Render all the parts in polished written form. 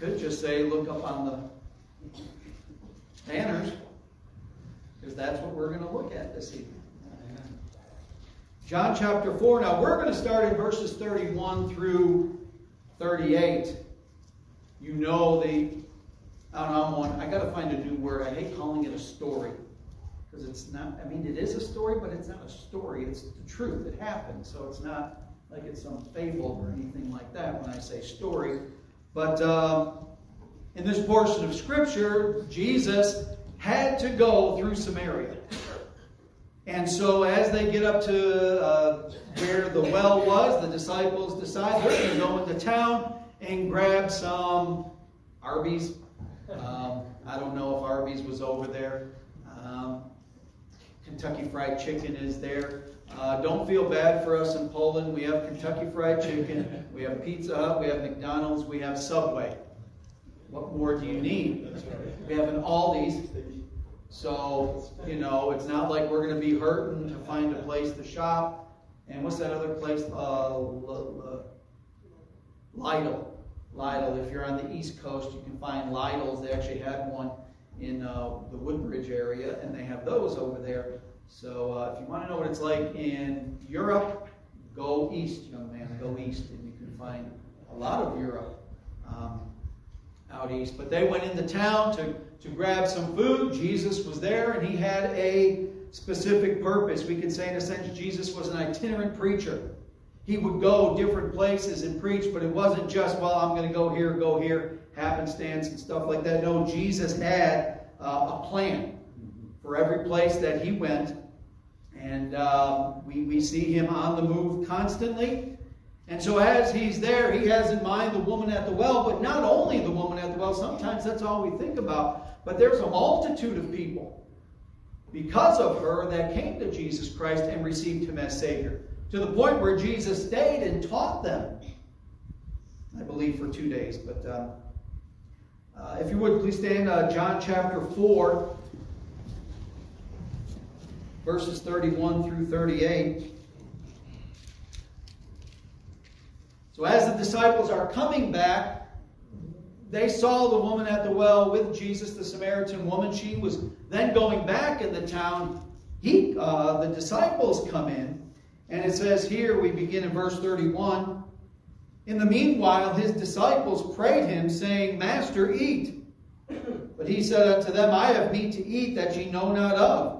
Could just say, look up on the banners, because that's what we're going to look at this evening. John chapter 4. Now we're going to start in verses 31 through 38. You know the, I got to find a new word. I hate calling it a story, because it's not, I mean, it is a story, but it's not a story. It's the truth. It happened. So it's not like it's some fable or anything like that when I say story. But in this portion of Scripture, Jesus had to go through Samaria. And so as they get up to where the well was, the disciples decide they're going to go into town and grab some Arby's. I don't know if Arby's was over there. Kentucky Fried Chicken is there. Don't feel bad for us in Poland. We have Kentucky Fried Chicken. We have Pizza Hut. We have McDonald's. We have Subway. What more do you need? We have an Aldi's. So, you know, it's not like we're going to be hurting to find a place to shop. And what's that other place? Lidl. Lidl. If you're on the East Coast, you can find Lidl's. They actually had one in the Woodbridge area, and they have those over there. So if you want to know what it's like in Europe, go east, young man. Go east, and you can find a lot of Europe out east. But they went into town to grab some food. Jesus was there, and he had a specific purpose. We could say, in a sense, Jesus was an itinerant preacher. He would go different places and preach, but it wasn't just, well, I'm going to go here, happenstance and stuff like that. No, Jesus had a plan for every place that he went. And we see him on the move constantly. And so as he's there, he has in mind the woman at the well, but not only the woman at the well. Sometimes that's all we think about. But there's a multitude of people, because of her, that came to Jesus Christ and received him as Savior, to the point where Jesus stayed and taught them, I believe, for 2 days. But if you would, please stand. John chapter 4. Verses 31 through 38. So as the disciples are coming back, they saw the woman at the well with Jesus, the Samaritan woman. She was then going back in the town. The disciples come in, and it says here, we begin in verse 31. In the meanwhile, his disciples prayed him, saying, Master, eat. But he said unto them, I have meat to eat that ye know not of.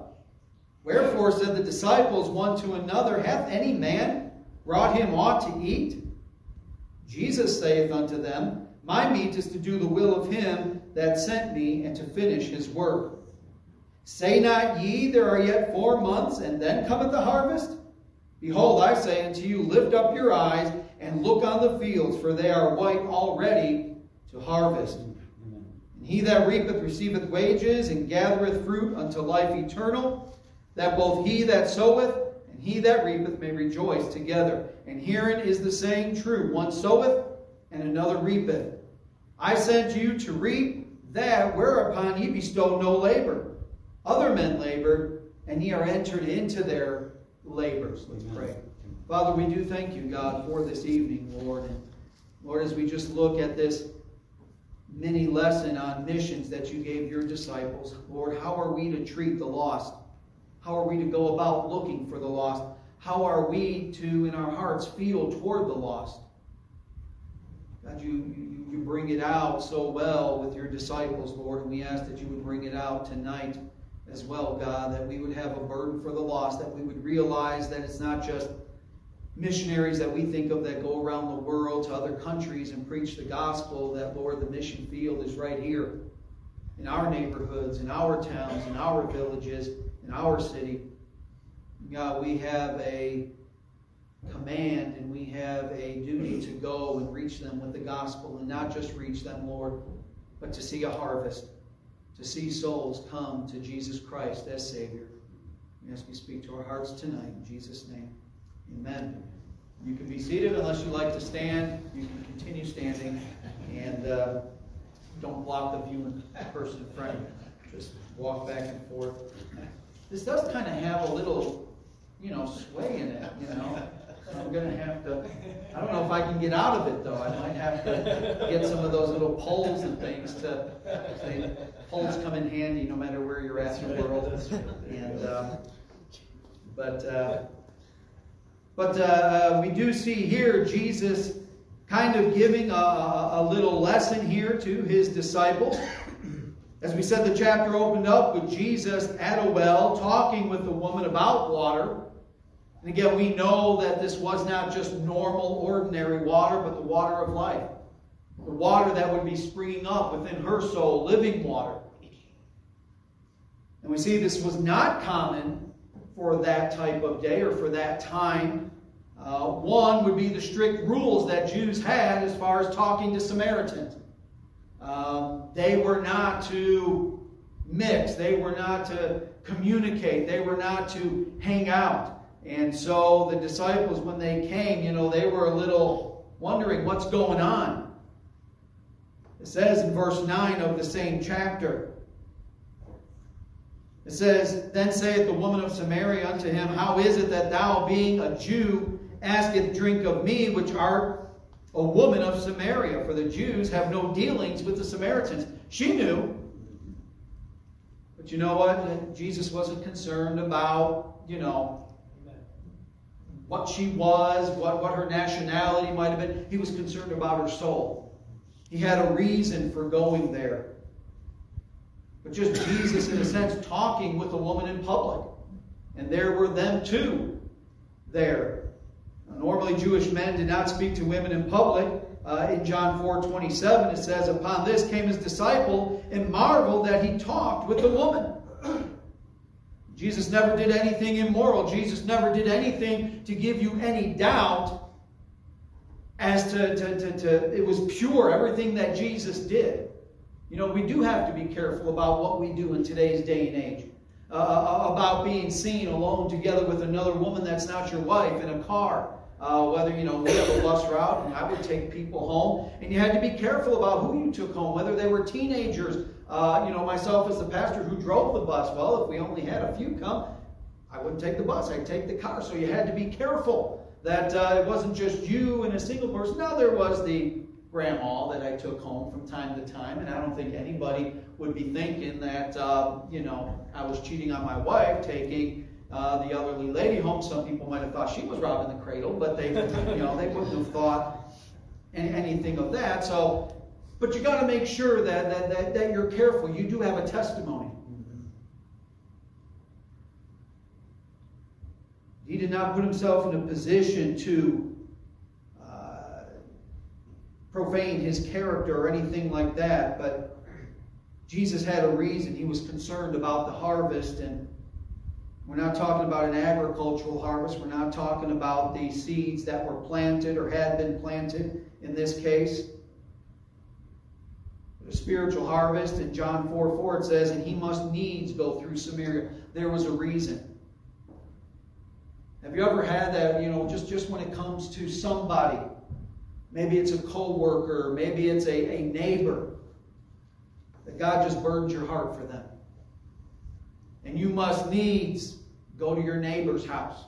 Wherefore said the disciples one to another, Hath any man brought him aught to eat? Jesus saith unto them, My meat is to do the will of him that sent me, and to finish his work. Say not ye, There are yet 4 months, and then cometh the harvest? Behold, I say unto you, Lift up your eyes, and look on the fields, for they are white already to harvest. Amen. And he that reapeth receiveth wages, and gathereth fruit unto life eternal, that both he that soweth and he that reapeth may rejoice together. And herein is the saying true, one soweth and another reapeth. I sent you to reap that whereupon ye bestow no labor. Other men labored, and ye are entered into their labors. Let's pray. Father, we do thank you, God, for this evening, Lord. And Lord, as we just look at this mini lesson on missions that you gave your disciples, Lord, how are we to treat the lost? How are we to go about looking for the lost? How are we to, in our hearts, feel toward the lost? God, you bring it out so well with your disciples, Lord, and we ask that you would bring it out tonight as well, God, that we would have a burden for the lost, that we would realize that it's not just missionaries that we think of that go around the world to other countries and preach the gospel, that, Lord, the mission field is right here in our neighborhoods, in our towns, in our villages, in our city. God, we have a command and we have a duty to go and reach them with the gospel, and not just reach them, Lord, but to see a harvest, to see souls come to Jesus Christ as Savior. We ask you to speak to our hearts tonight. In Jesus' name, amen. You can be seated unless you like to stand. You can continue standing, and don't block the view of the person in front of you. Just walk back and forth. This does kind of have a little, sway in it, I'm going to have to, I don't know if I can get out of it though. I might have to get some of those little poles and things to, poles come in handy no matter where you're at in the world. And, but we do see here Jesus kind of giving a little lesson here to his disciples. As we said, the chapter opened up with Jesus at a well talking with the woman about water. And again, we know that this was not just normal, ordinary water, but the water of life. The water that would be springing up within her soul, living water. And we see this was not common for that type of day or for that time. One would be the strict rules that Jews had as far as talking to Samaritans. They were not to mix. They were not to communicate. They were not to hang out. And so the disciples, when they came, you know, they were a little wondering what's going on. It says in verse 9 of the same chapter, it says, "Then saith the woman of Samaria unto him, How is it that thou, being a Jew, askest drink of me, which art a woman of Samaria? For the Jews have no dealings with the Samaritans." She knew. But you know what? Jesus wasn't concerned about, you know, what she was, what her nationality might have been. He was concerned about her soul. He had a reason for going there. But just Jesus, in a sense, talking with a woman in public. And there were them too there. Now, normally Jewish men did not speak to women in public. In John 4:27 it says, "Upon this came his disciple and marveled that he talked with the woman." Jesus never did anything immoral. Jesus never did anything to give you any doubt as to it was pure, everything that Jesus did. You know, we do have to be careful about what we do in today's day and age. About being seen alone together with another woman that's not your wife in a car. Whether, you know, we have a bus route and I would take people home. And you had to be careful about who you took home, whether they were teenagers. You know, myself as the pastor who drove the bus, well, if we only had a few come, I wouldn't take the bus. I'd take the car. So you had to be careful that it wasn't just you and a single person. Now, there was the grandma that I took home from time to time, and I don't think anybody would be thinking that, you know, I was cheating on my wife taking the elderly lady home. Some people might have thought she was robbing the cradle, but they, you know, they wouldn't have thought anything of that. So. But you got to make sure that you're careful. You do have a testimony. Mm-hmm. He did not put himself in a position to profane his character or anything like that. But Jesus had a reason. He was concerned about the harvest. And we're not talking about an agricultural harvest. We're not talking about the seeds that were planted or had been planted in this case. A spiritual harvest. In John 4:4 it says, "And he must needs go through Samaria." There was a reason. Have you ever had that, you know, just when it comes to somebody, maybe it's a co-worker, maybe it's a neighbor, that God just burdens your heart for them. And you must needs go to your neighbor's house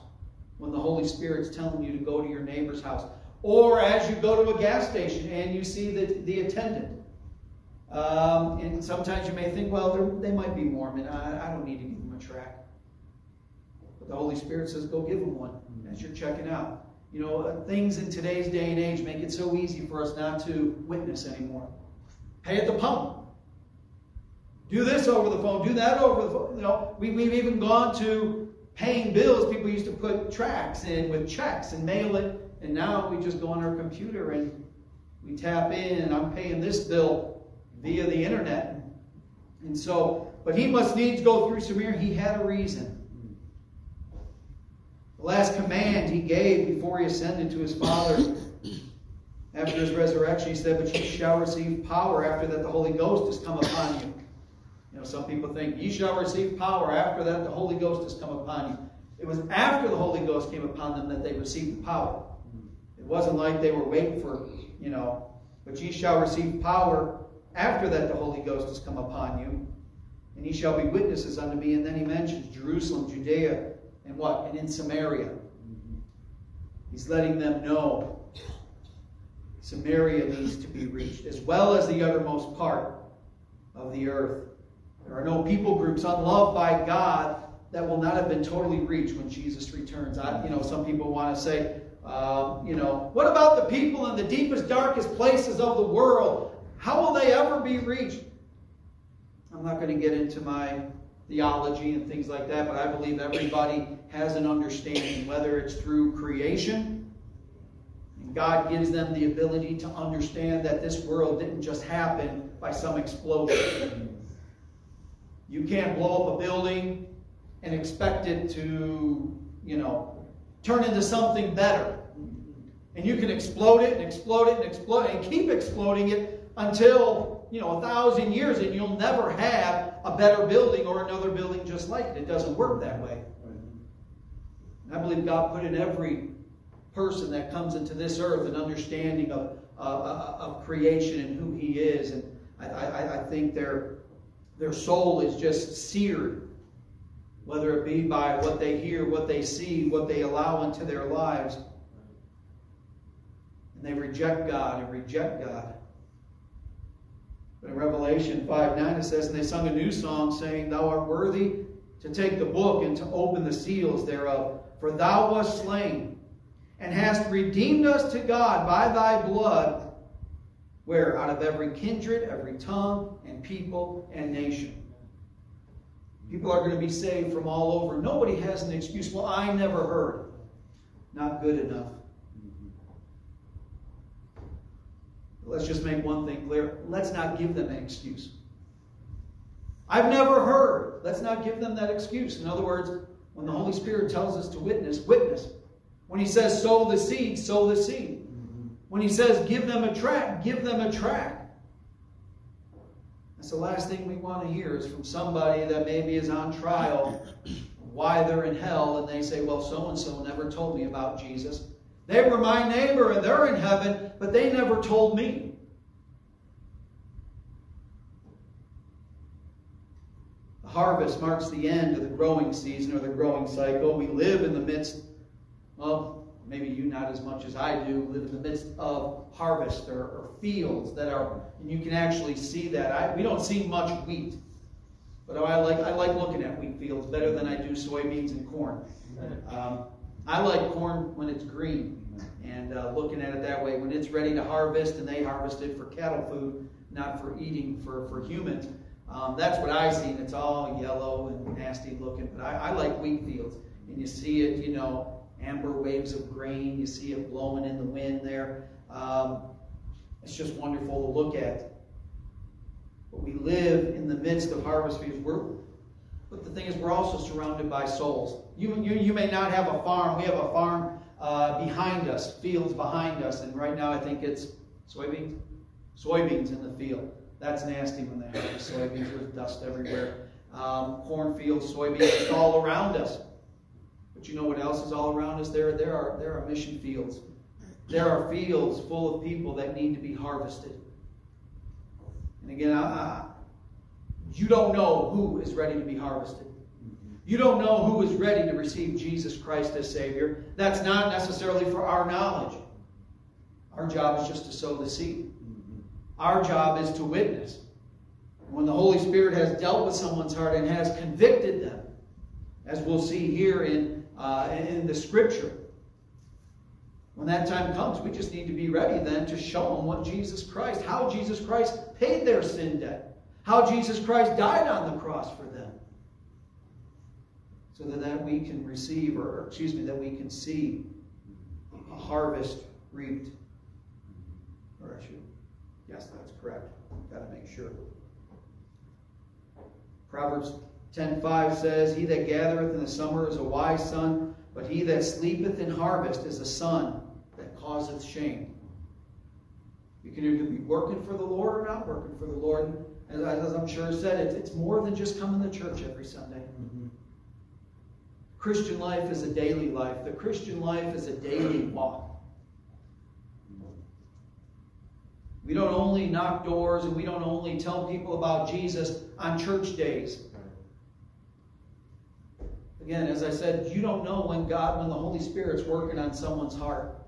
when the Holy Spirit's telling you to go to your neighbor's house. Or as you go to a gas station and you see the attendant. And sometimes you may think, well, they might be Mormon. I don't need to give them a tract. But the Holy Spirit says, go give them one as you're checking out. You know, things in today's day and age make it so easy for us not to witness anymore. Pay at the pump. Do this over the phone. Do that over the phone. You know, we've even gone to paying bills. People used to put tracts in with checks and mail it. And now we just go on our computer and we tap in and I'm paying this bill via the internet. And so, but he must needs go through Samaria. He had a reason. The last command he gave before he ascended to his Father after his resurrection, he said, "But ye shall receive power after that the Holy Ghost has come upon you." You know, some people think, "Ye shall receive power after that the Holy Ghost has come upon you." It was after the Holy Ghost came upon them that they received the power. It wasn't like they were waiting for, you know, "But ye shall receive power after that the Holy Ghost has come upon you, and ye shall be witnesses unto me." And then he mentions Jerusalem, Judea, and what? And in Samaria. Mm-hmm. He's letting them know Samaria needs to be reached, as well as the uttermost part of the earth. There are no people groups unloved by God that will not have been totally reached when Jesus returns. Some people want to say, what about the people in the deepest, darkest places of the world? How will they ever be reached? I'm not going to get into my theology and things like that, but I believe everybody has an understanding, whether it's through creation, and God gives them the ability to understand that this world didn't just happen by some explosion. You can't blow up a building and expect it to, turn into something better. And you can explode it and explode it and explode it and keep exploding it until, 1,000 years, and you'll never have a better building or another building just like it. It doesn't work that way. And I believe God put in every person that comes into this earth an understanding of creation and who He is. And I think their soul is just seared, whether it be by what they hear, what they see, what they allow into their lives. And they reject God and reject God. But in Revelation 5:9 it says, "And they sung a new song, saying, Thou art worthy to take the book and to open the seals thereof. For Thou wast slain, and hast redeemed us to God by Thy blood, where out of every kindred, every tongue, and people, and nation." People are going to be saved from all over. Nobody has an excuse. Well, I never heard. Not good enough. Let's just make one thing clear. Let's not give them an excuse. I've never heard. Let's not give them that excuse. In other words, when the Holy Spirit tells us to witness, witness. When He says sow the seed, sow the seed. When He says give them a tract, give them a tract. That's the last thing we want to hear is from somebody that maybe is on trial, why they're in hell, and they say, well, so-and-so never told me about Jesus. They were my neighbor and they're in heaven, but they never told me. The harvest marks the end of the growing season or the growing cycle. We live in the midst of, maybe you not as much as I do, live in the midst of harvest or fields that are, and you can actually see that. We don't see much wheat, but I like looking at wheat fields better than I do soybeans and corn. I like corn when it's green, and looking at it that way. When it's ready to harvest, and they harvest it for cattle food, not for eating for humans. That's what I see, and it's all yellow and nasty looking. But I like wheat fields, and you see it, amber waves of grain. You see it blowing in the wind there. It's just wonderful to look at. But we live in the midst of harvest fields. But the thing is, we're also surrounded by souls. You may not have a farm. We have a farm behind us, fields behind us. And right now I think it's soybeans. Soybeans in the field. That's nasty when they harvest soybeans. There's dust everywhere. Cornfields, soybeans, it's all around us. But you know what else is all around us? There are mission fields. There are fields full of people that need to be harvested. And again, you don't know who is ready to be harvested. You don't know who is ready to receive Jesus Christ as Savior. That's not necessarily for our knowledge. Our job is just to sow the seed. Our job is to witness. When the Holy Spirit has dealt with someone's heart and has convicted them, as we'll see here in the Scripture, when that time comes, we just need to be ready then to show them what Jesus Christ, how Jesus Christ paid their sin debt, how Jesus Christ died on the cross for them, so that we can receive, that we can see a harvest reaped. Yes, that's correct. Got to make sure. Proverbs 10:5 says, "He that gathereth in the summer is a wise son, but he that sleepeth in harvest is a son that causeth shame." You can either be working for the Lord or not working for the Lord. As I'm sure said, it's more than just coming to church every Sunday. Christian life is a daily life. The Christian life is a daily walk. We don't only knock doors, and we don't only tell people about Jesus on church days. Again, as I said, you don't know when the Holy Spirit's working on someone's heart.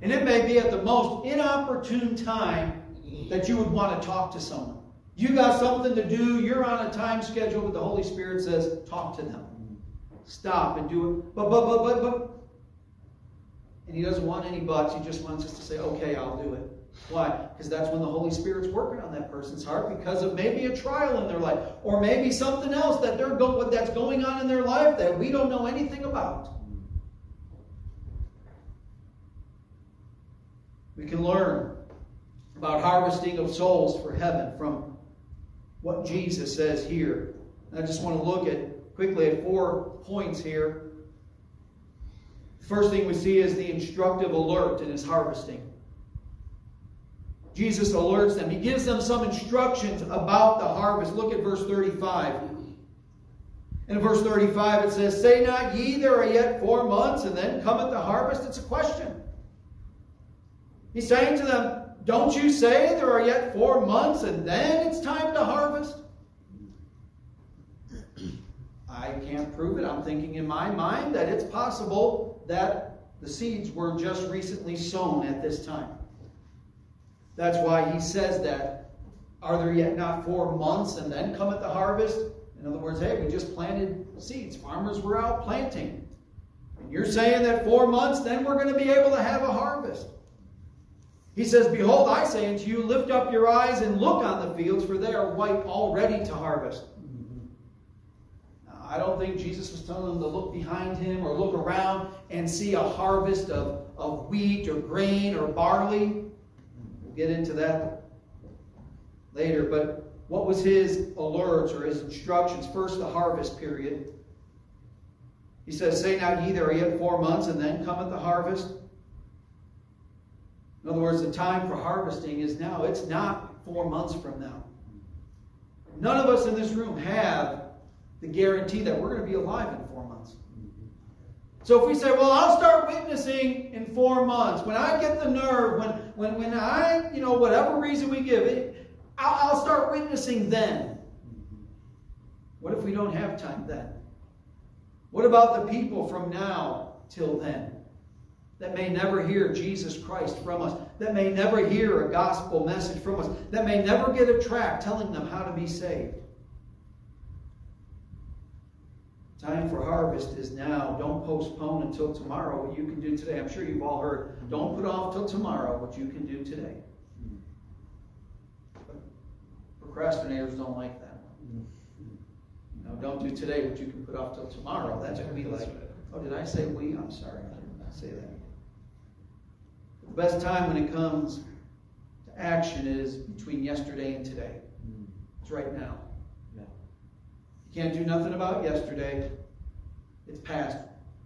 And it may be at the most inopportune time that you would want to talk to someone. You got something to do. You're on a time schedule, but the Holy Spirit says, talk to them. Stop and do it. But. And he doesn't want any buts. He just wants us to say, okay, I'll do it. Why? Because that's when the Holy Spirit's working on that person's heart, because of maybe a trial in their life, or maybe something else that that's going on in their life that we don't know anything about. We can learn about harvesting of souls for heaven from what Jesus says here. And I just want to look quickly at 4 points here. First thing we see is the instructive alert in his harvesting. Jesus alerts them. He gives them some instructions about the harvest. Look at verse 35. In verse 35 it says, "Say not ye, there are yet 4 months, and then cometh the harvest." It's a question. He's saying to them, don't you say there are yet 4 months, and then it's time to harvest? I can't prove it. I'm thinking in my mind that it's possible that the seeds were just recently sown at this time. That's why he says that. Are there yet not 4 months, and then cometh the harvest? In other words, hey, we just planted seeds. Farmers were out planting. And you're saying that 4 months, then we're going to be able to have a harvest. He says, "Behold, I say unto you, lift up your eyes and look on the fields, for they are white already to harvest." Now, I don't think Jesus was telling them to look behind him or look around and see a harvest of wheat or grain or barley. Get into that later, but what was his alerts or his instructions? First, the harvest period. He says, "Say not ye, there are yet 4 months, and then cometh the harvest." In other words, the time for harvesting is now. It's not 4 months from now. None of us in this room have the guarantee that we're going to be alive in 4 months. So if we say, well, I'll start witnessing in 4 months, when I get the nerve, when I, whatever reason we give it, I'll start witnessing then. What if we don't have time then? What about the people from now till then that may never hear Jesus Christ from us, that may never hear a gospel message from us, that may never get a tract telling them how to be saved? Time for harvest is now. Don't postpone until tomorrow what you can do today. I'm sure you've all heard, don't put off till tomorrow what you can do today. But procrastinators don't like that. Don't do today what you can put off till tomorrow. That's what we like. Oh, did I say we? I'm sorry. I did not say that. The best time when it comes to action is between yesterday and today. It's right now. Can't do nothing about yesterday. It's past.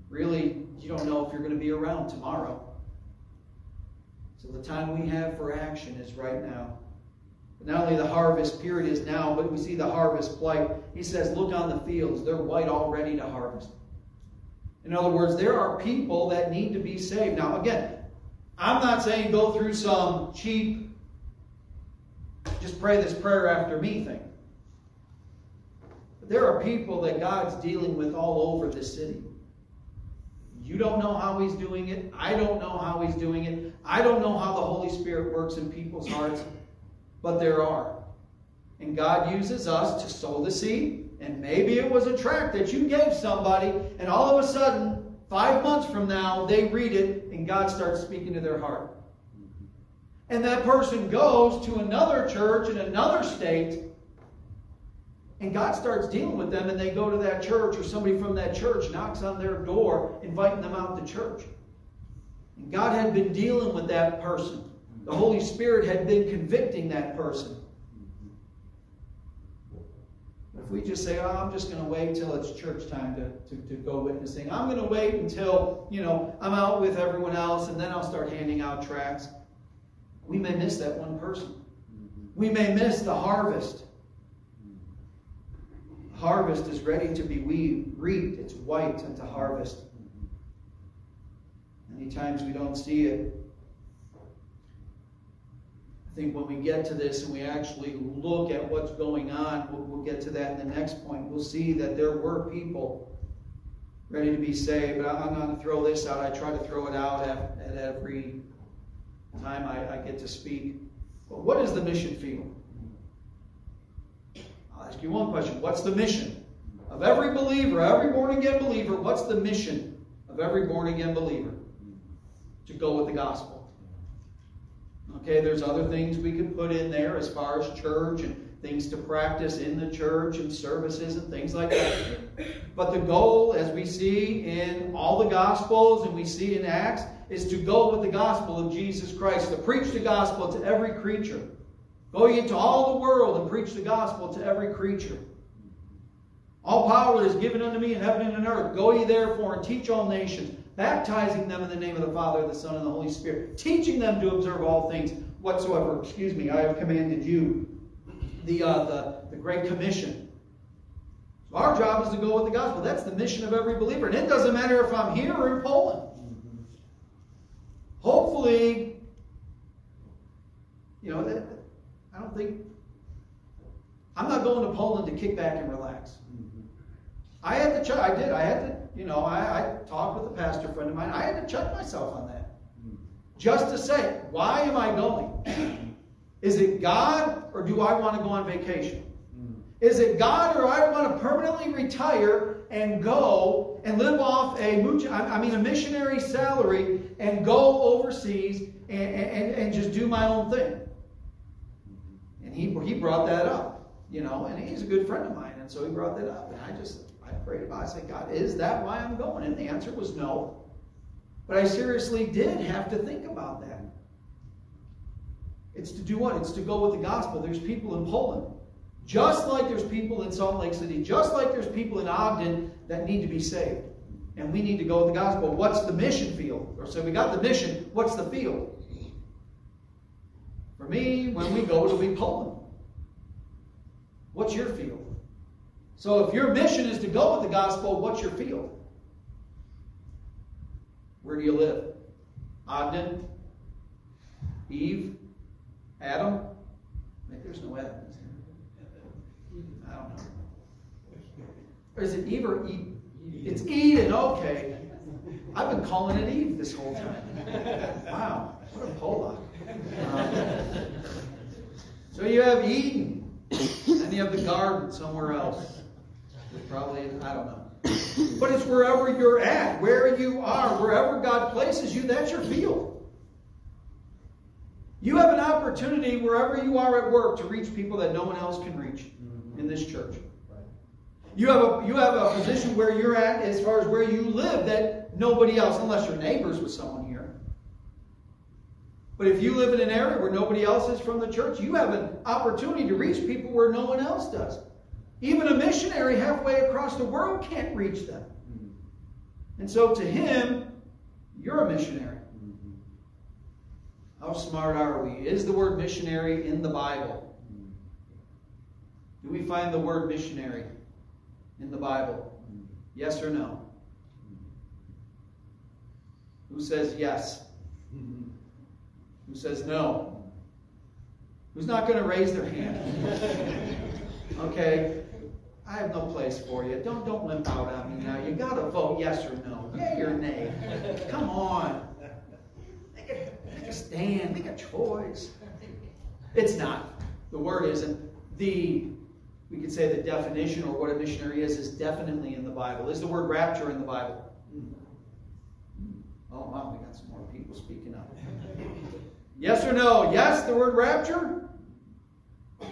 Really, you don't know if you're going to be around tomorrow. So the time we have for action is right now. But not only the harvest period is now, but we see the harvest plight. He says, look on the fields. They're white already to harvest. In other words, there are people that need to be saved. Now, again, I'm not saying go through some cheap, just pray this prayer after me thing. There are people that God's dealing with all over the city. You don't know how he's doing it. I don't know how he's doing it. I don't know how the Holy Spirit works in people's hearts, but there are. And God uses us to sow the seed, and maybe it was a tract that you gave somebody, and all of a sudden, 5 months from now, they read it, and God starts speaking to their heart. And that person goes to another church in another state, and God starts dealing with them, and they go to that church, or somebody from that church knocks on their door, inviting them out to church. And God had been dealing with that person. The Holy Spirit had been convicting that person. But if we just say, oh, I'm just going to wait till it's church time to go witnessing. I'm going to wait until, I'm out with everyone else, and then I'll start handing out tracts. We may miss that one person. We may miss the harvest. Harvest is ready to be reaped. It's white unto harvest. Many times we don't see it. I think when we get to this and we actually look at what's going on, we'll get to that in the next point. We'll see that there were people ready to be saved. But I'm going to throw this out. I try to throw it out at every time I get to speak. But what is the mission field? I'll ask you one question. What's the mission of every believer, every born-again believer? What's the mission of every born-again believer? To go with the gospel. Okay, there's other things we could put in there as far as church and things to practice in the church and services and things like that. But the goal, as we see in all the Gospels and we see in Acts, is to go with the gospel of Jesus Christ, to preach the gospel to every creature. Go ye into all the world and preach the gospel to every creature. All power is given unto me in heaven and in earth. Go ye therefore and teach all nations, baptizing them in the name of the Father, the Son, and the Holy Spirit, teaching them to observe all things whatsoever, I have commanded you, the Great Commission. So our job is to go with the gospel. That's the mission of every believer. And it doesn't matter if I'm here or in Poland. Hopefully, I'm not going to Poland to kick back and relax. I talked with a pastor friend of mine. I had to check myself on that. Just to say, why am I going? Is it God, or do I want to go on vacation? Is it God, or I want to permanently retire and go and live off a missionary salary and go overseas and just do my own thing? And he brought that up, and he's a good friend of mine. And so he brought that up, and I prayed about it. I said, God, is that why I'm going? And the answer was no. But I seriously did have to think about that. It's to do what? It's to go with the gospel. There's people in Poland, just like there's people in Salt Lake City, just like there's people in Ogden that need to be saved. And we need to go with the gospel. What's the mission field? Or so we got the mission. What's the field? For me, when we go, it'll be Poland. What's your field? So if your mission is to go with the gospel, what's your field? Where do you live? Ogden? Eve? Adam? Maybe there's no Adam. I don't know. Or is it Eve or Eden? It's Eden, okay. I've been calling it Eve this whole time. Wow, what a Pollock. So you have Eden, and you have the garden somewhere else. Probably, I don't know. But it's wherever you're at, where you are, wherever God places you, that's your field. You have an opportunity wherever you are at work to reach people that no one else can reach in this church. Right. You have a position where you're at as far as where you live that nobody else, unless you're neighbors with someone here. But if you live in an area where nobody else is from the church, you have an opportunity to reach people where no one else does. Even a missionary halfway across the world can't reach them. And so to him, you're a missionary. How smart are we? Is the word missionary in the Bible? Do we find the word missionary in the Bible? Yes or no? Who says yes? Who says no? Who's not going to raise their hand? Okay? I have no place for you. Don't limp out on me now. You got to vote yes or no. Yay or nay. Come on. Make a stand. Make a choice. It's not. The word isn't. We could say the definition or what a missionary is definitely in the Bible. Is the word rapture in the Bible? Oh, wow. We got some more people speaking up. Yes or no? Yes, the word rapture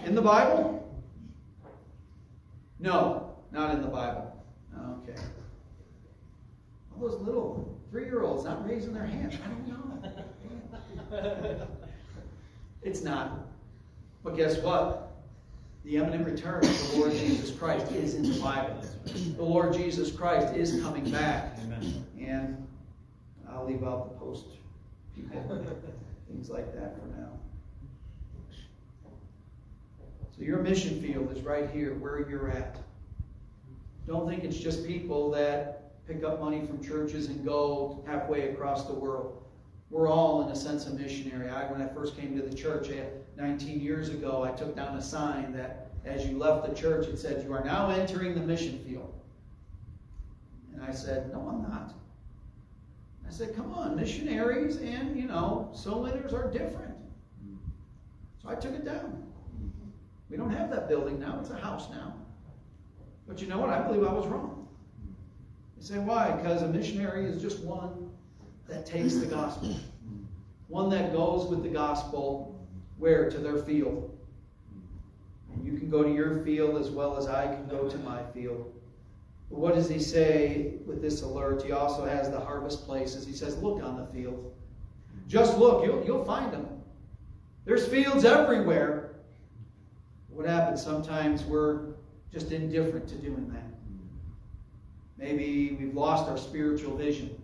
in the Bible? No, not in the Bible. Okay. All those little 3-year-olds not raising their hands. I don't know. It's not. But guess what? The imminent return of the Lord Jesus Christ is in the Bible. The Lord Jesus Christ is coming back. Amen. And I'll leave out the post people, things like that for now. So your mission field is right here, where you're at. Don't think it's just people that pick up money from churches and go halfway across the world. We're all, in a sense, a missionary. When I first came to the church 19 years ago, I took down a sign that as you left the church, it said, "You are now entering the mission field." And I said, no, I'm not. I said, come on, missionaries and, soul winners are different. So I took it down. We don't have that building now. It's a house now. But you know what? I believe I was wrong. You say, why? Because a missionary is just one that takes the gospel. One that goes with the gospel where? To their field. And you can go to your field as well as I can go to my field. But what does he say with this alert? He also has the harvest places. He says, look on the field. Just look. You'll find them. There's fields everywhere. What happens? Sometimes we're just indifferent to doing that. Maybe we've lost our spiritual vision.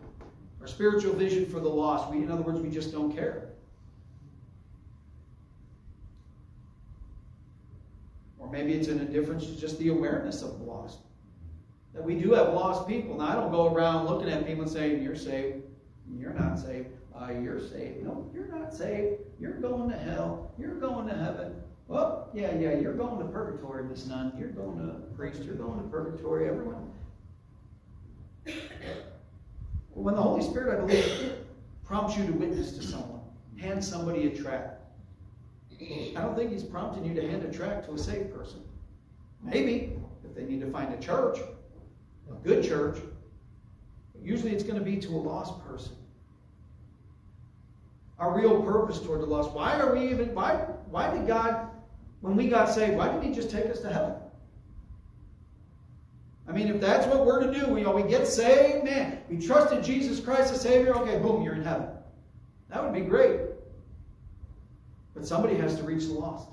Our spiritual vision for the lost. In other words, we just don't care. Or maybe it's an indifference to just the awareness of the lost. That we do have lost people. Now, I don't go around looking at people and saying, you're saved, you're not saved, you're saved. No, you're not saved. You're going to hell. You're going to heaven. Well, yeah, you're going to purgatory, Miss Nun. You're going to priest. You're going to purgatory, everyone. When the Holy Spirit, I believe, prompts you to witness to someone, hand somebody a tract. I don't think he's prompting you to hand a tract to a saved person. Maybe, if they need to find a church, a good church. But usually it's going to be to a lost person. Our real purpose toward the lost. Why did God, when we got saved, why didn't he just take us to heaven? I mean, if that's what we're to do, we get saved, man. We trusted Jesus Christ as Savior. Okay, boom, you're in heaven. That would be great. But somebody has to reach the lost.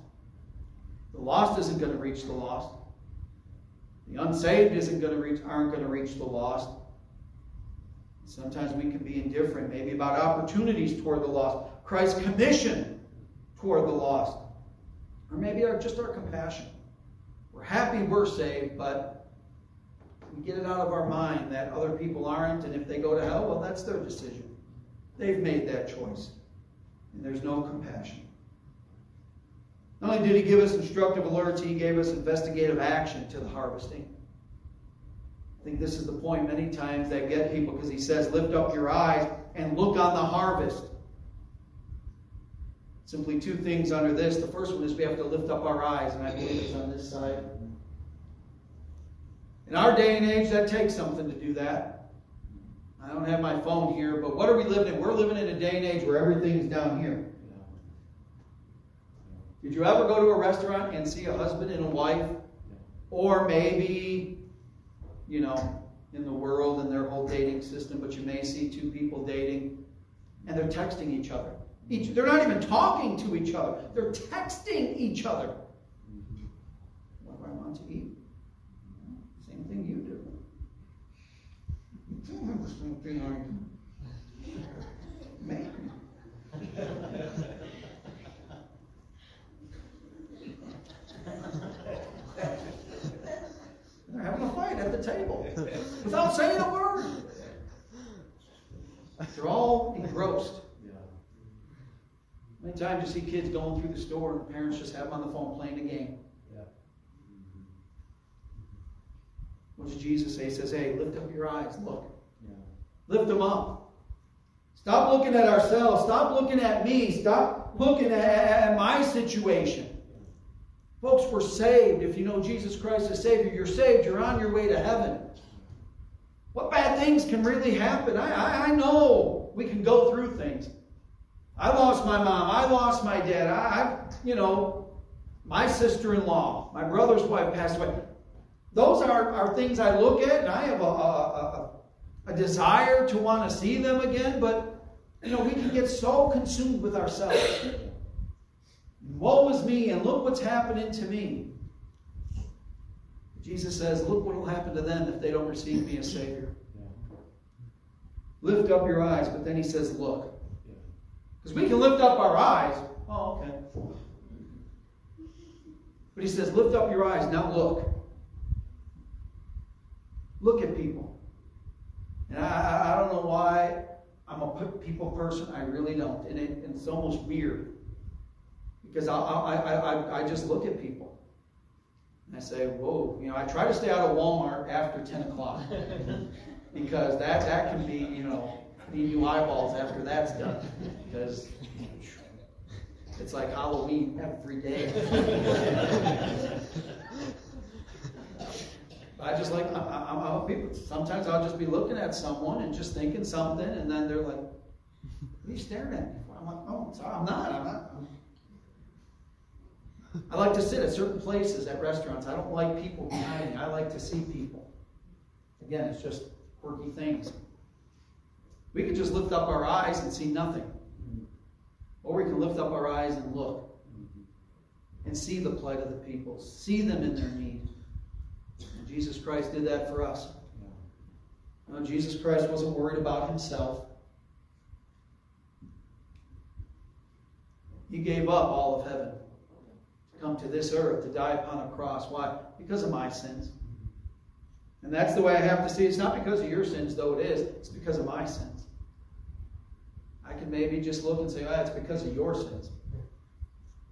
The lost isn't going to reach the lost. The unsaved aren't going to reach the lost. Sometimes we can be indifferent, maybe about opportunities toward the lost. Christ's commission toward the lost. Or maybe just our compassion. We're happy we're saved, but we get it out of our mind that other people aren't, and if they go to hell, well, that's their decision. They've made that choice. And there's no compassion. Not only did he give us instructive alerts, he gave us investigative action to the harvesting. I think this is the point many times that get people, because he says, lift up your eyes and look on the harvest. Simply two things under this. The first one is we have to lift up our eyes, and I believe it's on this side. In our day and age, that takes something to do that. I don't have my phone here, but what are we living in? We're living in a day and age where everything's down here. Did you ever go to a restaurant and see a husband and a wife? Or maybe, in the world and their whole dating system, but you may see two people dating and they're texting each other. They're not even talking to each other. They're texting each other. What do I want to eat? Same thing you do. I don't have the same thing I do. Maybe. They're having a fight at the table without saying a word. They're all engrossed. Many times you see kids going through the store and the parents just have them on the phone playing a game. What does Jesus say? He says, hey, lift up your eyes. Look. Lift them up. Stop looking at ourselves. Stop looking at me. Stop looking at my situation. Folks, we're saved. If you know Jesus Christ as Savior, you're saved. You're on your way to heaven. What bad things can really happen? I know we can go through things. I lost my mom. I lost my dad. My sister-in-law, my brother's wife passed away. Those are things I look at, and I have a desire to want to see them again, but, we can get so consumed with ourselves. Woe is me, and look what's happening to me. Jesus says, look what will happen to them if they don't receive me as Savior. Yeah. Lift up your eyes, but then he says, look. Because we can lift up our eyes. Oh, okay. But he says, lift up your eyes, now look. Look at people. And I don't know why I'm a people person. I really don't. And it's almost weird. Because I just look at people. And I say, whoa. I try to stay out of Walmart after 10 o'clock. because that can be, leave you eyeballs after that's done, because it's like Halloween every day. Sometimes I'll just be looking at someone and just thinking something, and then they're like, "What are you staring at me for?" I'm like, "Oh, I'm sorry, I'm not. I like to sit at certain places at restaurants. I don't like people behind me. I like to see people." Again, it's just quirky things. We could just lift up our eyes and see nothing. Or we can lift up our eyes and look and see the plight of the people, see them in their need. And Jesus Christ did that for us. You know, Jesus Christ wasn't worried about himself. He gave up all of heaven to come to this earth, to die upon a cross. Why? Because of my sins. And that's the way I have to see it. It's not because of your sins, though it is. It's because of my sins. I can maybe just look and say, "Oh, it's because of your sins.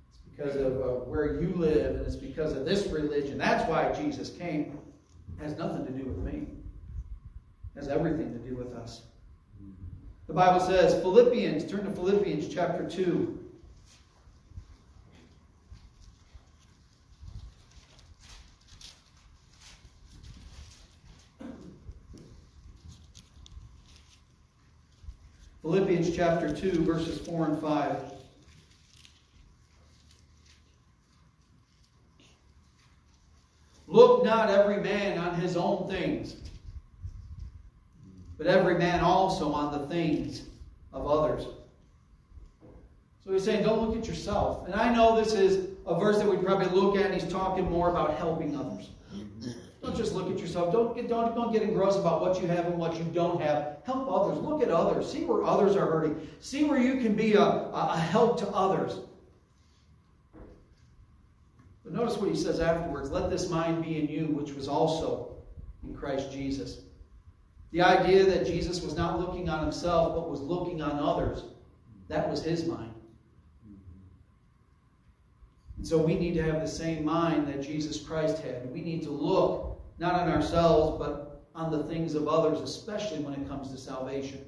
It's because of where you live, and it's because of this religion. That's why Jesus came." It has nothing to do with me. It has everything to do with us. The Bible says, turn to Philippians chapter 2. Philippians chapter 2, verses 4 and 5. "Look not every man on his own things, but every man also on the things of others." So he's saying, don't look at yourself. And I know this is a verse that we probably look at, and he's talking more about helping others. Don't just look at yourself. Don't get engrossed about what you have and what you don't have. Help others. Look at others. See where others are hurting. See where you can be a help to others. But notice what he says afterwards. "Let this mind be in you, which was also in Christ Jesus." The idea that Jesus was not looking on himself, but was looking on others. That was his mind. And so we need to have the same mind that Jesus Christ had. We need to look not on ourselves, but on the things of others, especially when it comes to salvation.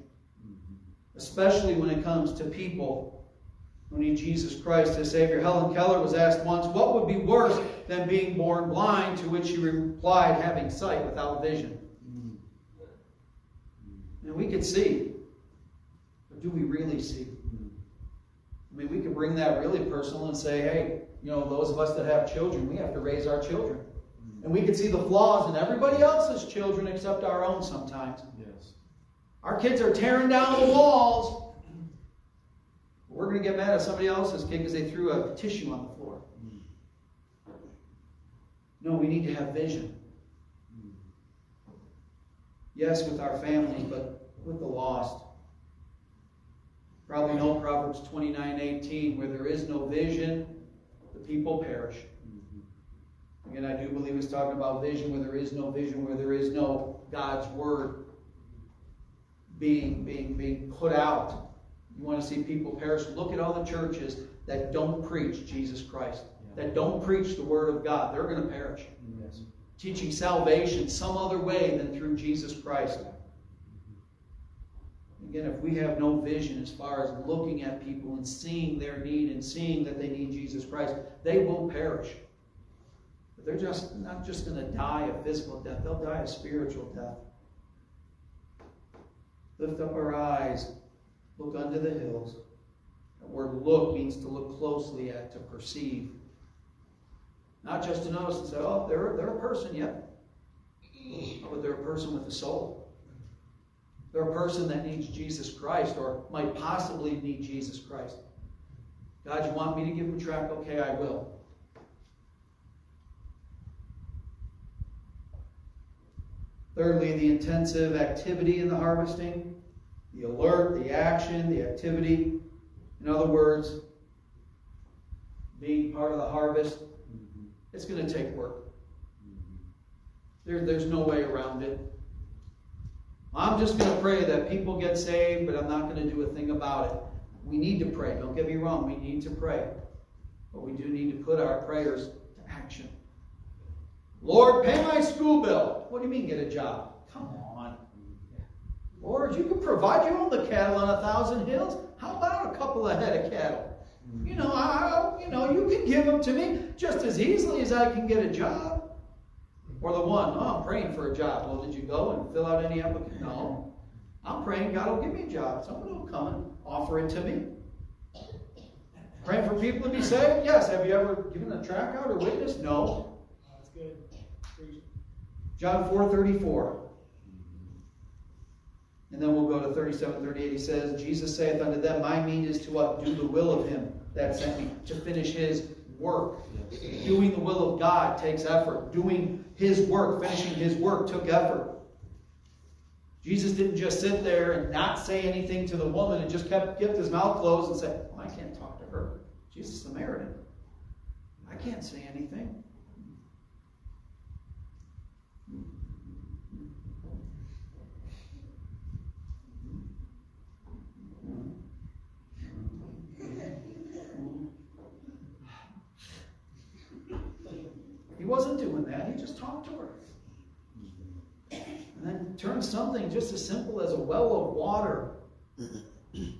Especially when it comes to people who need Jesus Christ as Savior. Helen Keller was asked once, what would be worse than being born blind? To which she replied, having sight without vision. And we could see, but do we really see? I mean, we could bring that really personal and say, hey, those of us that have children, we have to raise our children. And we can see the flaws in everybody else's children except our own sometimes. Yes. Our kids are tearing down the walls. We're going to get mad at somebody else's kid because they threw a tissue on the floor. No, we need to have vision. Yes, with our families, but with the lost. Probably know Proverbs 29:18, where there is no vision, the people perish. Again, I do believe it's talking about vision where there is no vision, where there is no God's word being put out. You want to see people perish? Look at all the churches that don't preach Jesus Christ, that don't preach the word of God. They're going to perish. Yes. Teaching salvation some other way than through Jesus Christ. Again, if we have no vision as far as looking at people and seeing their need and seeing that they need Jesus Christ, they will perish. They're just not just going to die a physical death. They'll die a spiritual death. Lift up our eyes. Look unto the hills. That word look means to look closely at, to perceive. Not just to notice and say, oh, they're a person, yep. But they're a person with a soul. They're a person that needs Jesus Christ or might possibly need Jesus Christ. God, you want me to give them a tract? Okay, I will. Thirdly, the intensive activity in the harvesting, the alert, the action, the activity. In other words, being part of the harvest, it's going to take work. There's no way around it. I'm just going to pray that people get saved, but I'm not going to do a thing about it. We need to pray. Don't get me wrong. We need to pray. But we do need to put our prayers to action. Lord, pay my school bill. What do you mean get a job? Come on. Lord, you can provide. You own the cattle on 1,000 hills. How about a couple of head of cattle? You know, you can give them to me just as easily as I can get a job. Or the one, oh, I'm praying for a job. Well, did you go and fill out any application? No. I'm praying God will give me a job. Someone will come and offer it to me. Praying for people to be saved? Yes. Have you ever given a tract out or witnessed? No. That's good. John 4:34. And then we'll go to 37:38. He says, Jesus saith unto them, my mean is to what? Do the will of him that sent me, to finish his work. Doing the will of God takes effort. Doing his work, finishing his work took effort. Jesus didn't just sit there and not say anything to the woman and just kept his mouth closed and said, well, I can't talk to her. She's a Samaritan. I can't say anything. He wasn't doing that. He just talked to her. And then turned something just as simple as a well of water and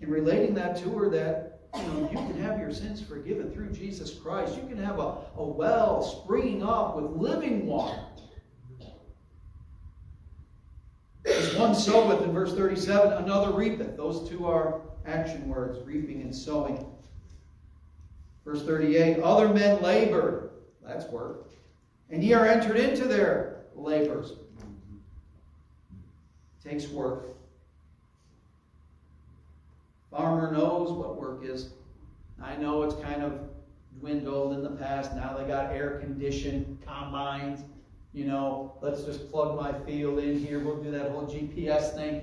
relating that to her, that you can have your sins forgiven through Jesus Christ. You can have a well springing up with living water. As one soweth in verse 37, another reapeth. Those two are action words, reaping and sowing. Verse 38, other men labored. That's work. And ye are entered into their labors. It takes work. Farmer knows what work is. I know it's kind of dwindled in the past. Now they got air-conditioned combines. Let's just plug my field in here. We'll do that whole GPS thing.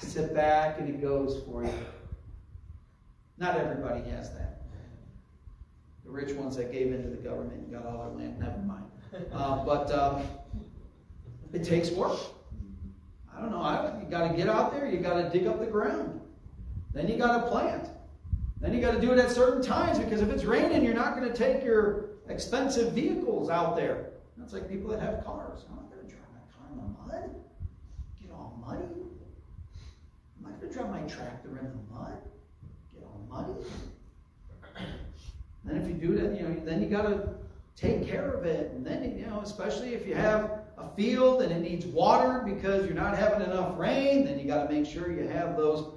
Sit back and it goes for you. Not everybody has that. The rich ones that gave into the government and got all our land, never mind. But it takes work. I don't know. You got to get out there. You got to dig up the ground. Then you got to plant. Then you got to do it at certain times, because if it's raining, you're not going to take your expensive vehicles out there. That's like people that have cars. I'm not going to drive my car in the mud. Get all muddy. I'm not going to drive my tractor in the mud. Get all muddy. Then if you do that, then you got to take care of it. And then, especially if you have a field and it needs water because you're not having enough rain, then you got to make sure you have those.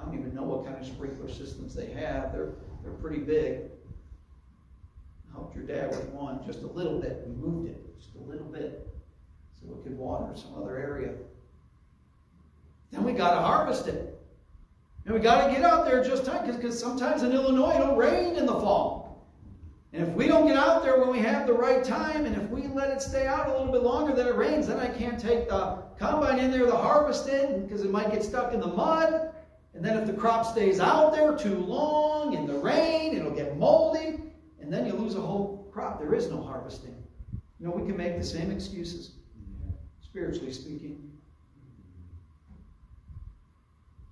I don't even know what kind of sprinkler systems they have. They're pretty big. I helped your dad with one just a little bit. We moved it just a little bit so it could water some other area. Then we got to harvest it. And we got to get out there just time, because sometimes in Illinois it'll rain in the fall. And if we don't get out there when we have the right time, and if we let it stay out a little bit longer than it rains, then I can't take the combine in there to harvest it, because it might get stuck in the mud. And then if the crop stays out there too long in the rain, it'll get moldy, and then you lose a whole crop. There is no harvesting. We can make the same excuses, spiritually speaking.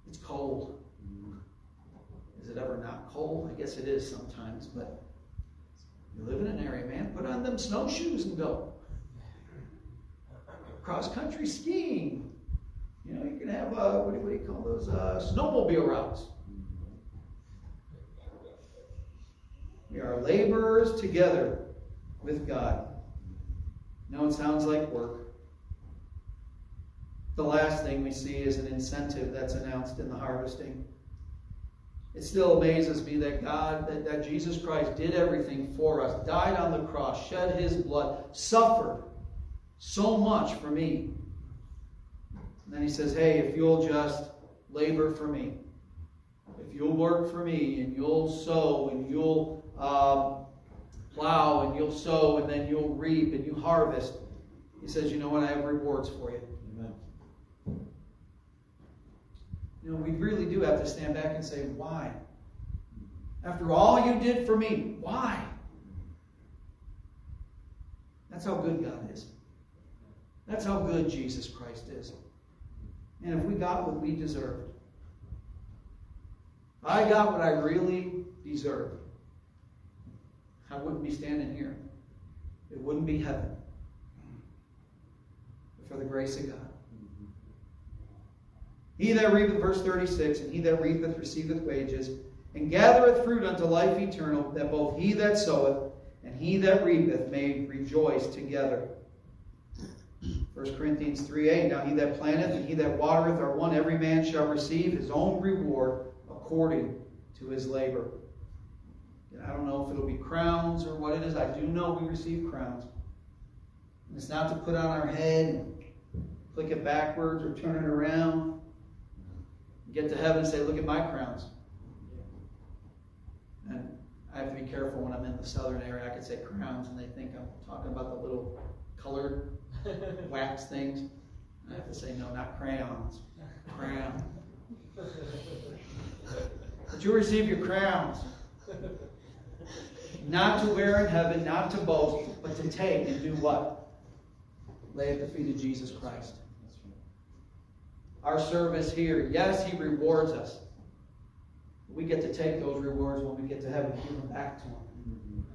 It's cold. Is it ever not cold? I guess it is sometimes, but you live in an area, man. Put on them snowshoes and go. Cross-country skiing. You can have, what do you call those? Snowmobile routes. We are laborers together with God. No, it sounds like work. The last thing we see is an incentive that's announced in the harvesting. It still amazes me that God, that Jesus Christ did everything for us, died on the cross, shed his blood, suffered so much for me. And then he says, hey, if you'll just labor for me, if you'll work for me, and you'll sow, and you'll plow, and you'll sow, and then you'll reap, and you harvest, he says, you know what, I have rewards for you. We really do have to stand back and say, why? After all you did for me, why? That's how good God is. That's how good Jesus Christ is. And if we got what we deserved, if I got what I really deserved, I wouldn't be standing here. It wouldn't be heaven. But for the grace of God. He that reapeth, verse 36, and he that reapeth receiveth wages, and gathereth fruit unto life eternal, that both he that soweth and he that reapeth may rejoice together. 1 Corinthians 3:8, now he that planteth and he that watereth are one, every man shall receive his own reward according to his labor. And I don't know if it'll be crowns or what it is. I do know we receive crowns. And it's not to put on our head and flick it backwards or turn it around. Get to heaven and say, look at my crowns. And I have to be careful when I'm in the southern area. I could say crowns and they think I'm talking about the little colored wax things. I have to say, no, not crayons. Crown. But you receive your crowns. Not to wear in heaven, not to boast, but to take and do what? Lay at the feet of Jesus Christ. Our service here, yes, he rewards us. We get to take those rewards when we get to heaven and give them back to him.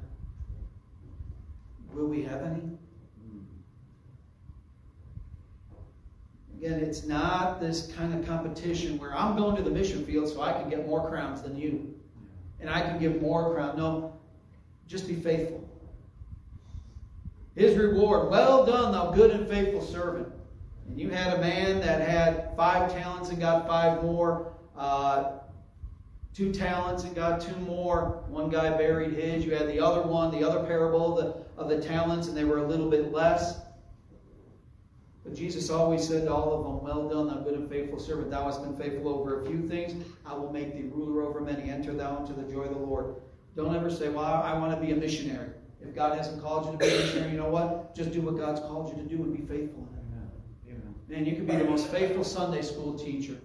Will we have any? Again, it's not this kind of competition where I'm going to the mission field so I can get more crowns than you. And I can give more crowns. No, just be faithful. His reward, well done, thou good and faithful servant. And you had a man that had 5 talents and got 5 more, 2 talents and got 2 more. One guy buried his. You had the other one, the other parable of the talents, and they were a little bit less. But Jesus always said to all of them, well done, thou good and faithful servant. Thou hast been faithful over a few things. I will make thee ruler over many. Enter thou into the joy of the Lord. Don't ever say, well, I want to be a missionary. If God hasn't called you to be a missionary, you know what? Just do what God's called you to do and be faithful in it. Amen. Man, you could be the most faithful Sunday school teacher.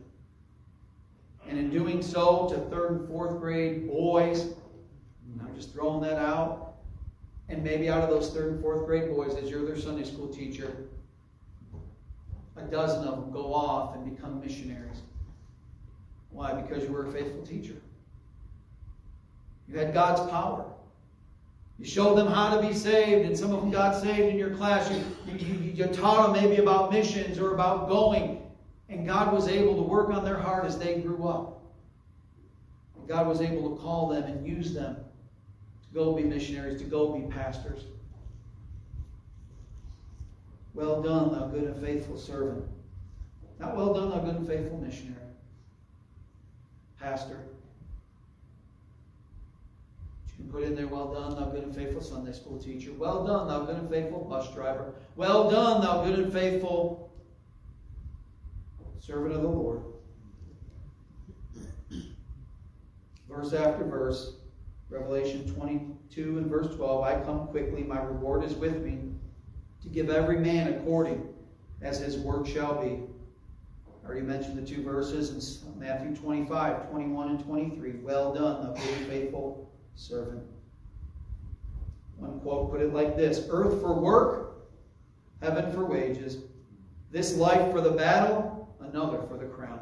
And in doing so to 3rd and 4th grade boys, I'm just throwing that out, and maybe out of those 3rd and 4th grade boys, as you're their Sunday school teacher, 12 of them go off and become missionaries. Why? Because you were a faithful teacher. You had God's power. You showed them how to be saved, and some of them got saved in your class. You taught them maybe about missions or about going, and God was able to work on their heart as they grew up. And God was able to call them and use them to go be missionaries, to go be pastors. Well done, thou good and faithful servant. Not well done, thou good and faithful missionary. Pastor. You can put in there, well done, thou good and faithful Sunday school teacher. Well done, thou good and faithful bus driver. Well done, thou good and faithful servant of the Lord. Verse after verse, Revelation 22 and verse 12, I come quickly, my reward is with me, to give every man according as his work shall be. I already mentioned the 2 verses in Matthew 25, 21 and 23. Well done, thou good and faithful servant. One quote put it like this: earth for work, heaven for wages. This life for the battle, another for the crown.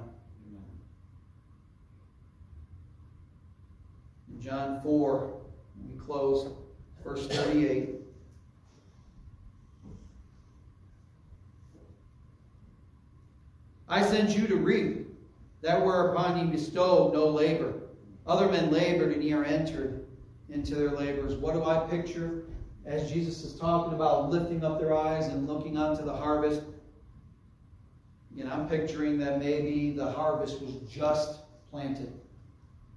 In John 4, we close, verse 38. I send you to reap that whereupon ye bestowed no labor. Other men labored, and ye are entered into their labors. What do I picture as Jesus is talking about lifting up their eyes and looking onto the harvest? Again, I'm picturing that maybe the harvest was just planted.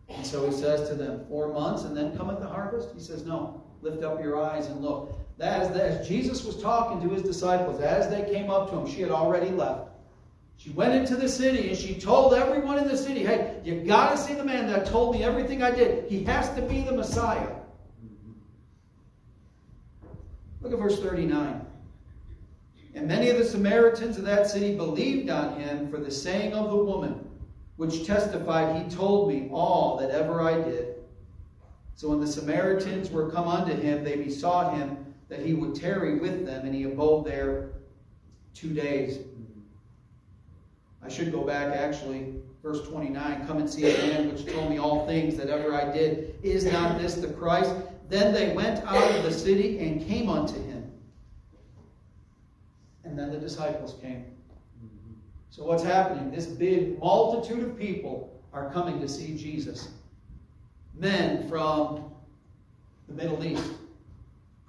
And so he says to them, 4 months, and then cometh the harvest? He says, no, lift up your eyes and look. As Jesus was talking to his disciples, as they came up to him, she had already left. She went into the city and she told everyone in the city, hey, you got to see the man that told me everything I did. He has to be the Messiah. Look at verse 39. And many of the Samaritans of that city believed on him for the saying of the woman, which testified, he told me all that ever I did. So when the Samaritans were come unto him, they besought him that he would tarry with them, and he abode there 2 days. I should go back, actually, verse 29, come and see a man which told me all things that ever I did. Is not this the Christ? Then they went out of the city and came unto him. And then the disciples came. So what's happening? This big multitude of people are coming to see Jesus. Men from the Middle East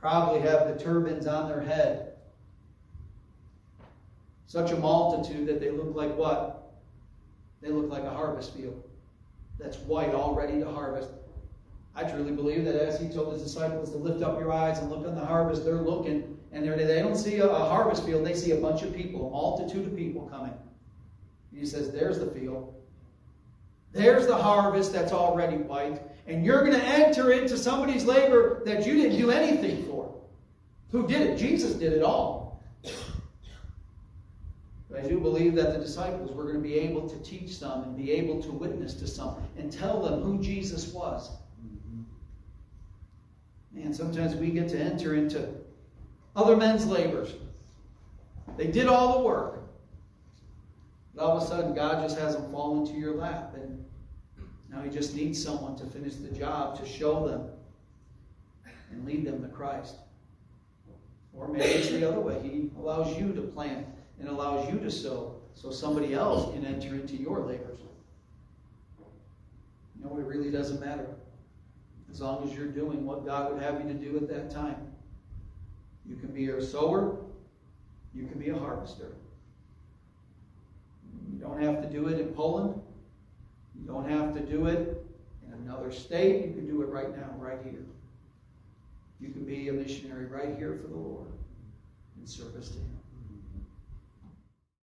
probably have the turbans on their head. Such a multitude that they look like what? They look like a harvest field that's white, all ready to harvest. I truly believe that as he told his disciples to lift up your eyes and look on the harvest, they're looking, and they don't see a harvest field. They see a bunch of people, a multitude of people coming. And he says, there's the field. There's the harvest that's already white. And you're going to enter into somebody's labor that you didn't do anything for. Who did it? Jesus did it all. But I do believe that the disciples were going to be able to teach some and be able to witness to some and tell them who Jesus was. Man, sometimes we get to enter into other men's labors. They did all the work. But all of a sudden, God just has them fall into your lap. And now he just needs someone to finish the job, to show them and lead them to Christ. Or maybe it's the other way. He allows you to plant and allows you to sow so somebody else can enter into your labors. You know, it really doesn't matter. As long as you're doing what God would have you to do at that time. You can be a sower. You can be a harvester. You don't have to do it in Poland. You don't have to do it in another state. You can do it right now, right here. You can be a missionary right here for the Lord in service to Him.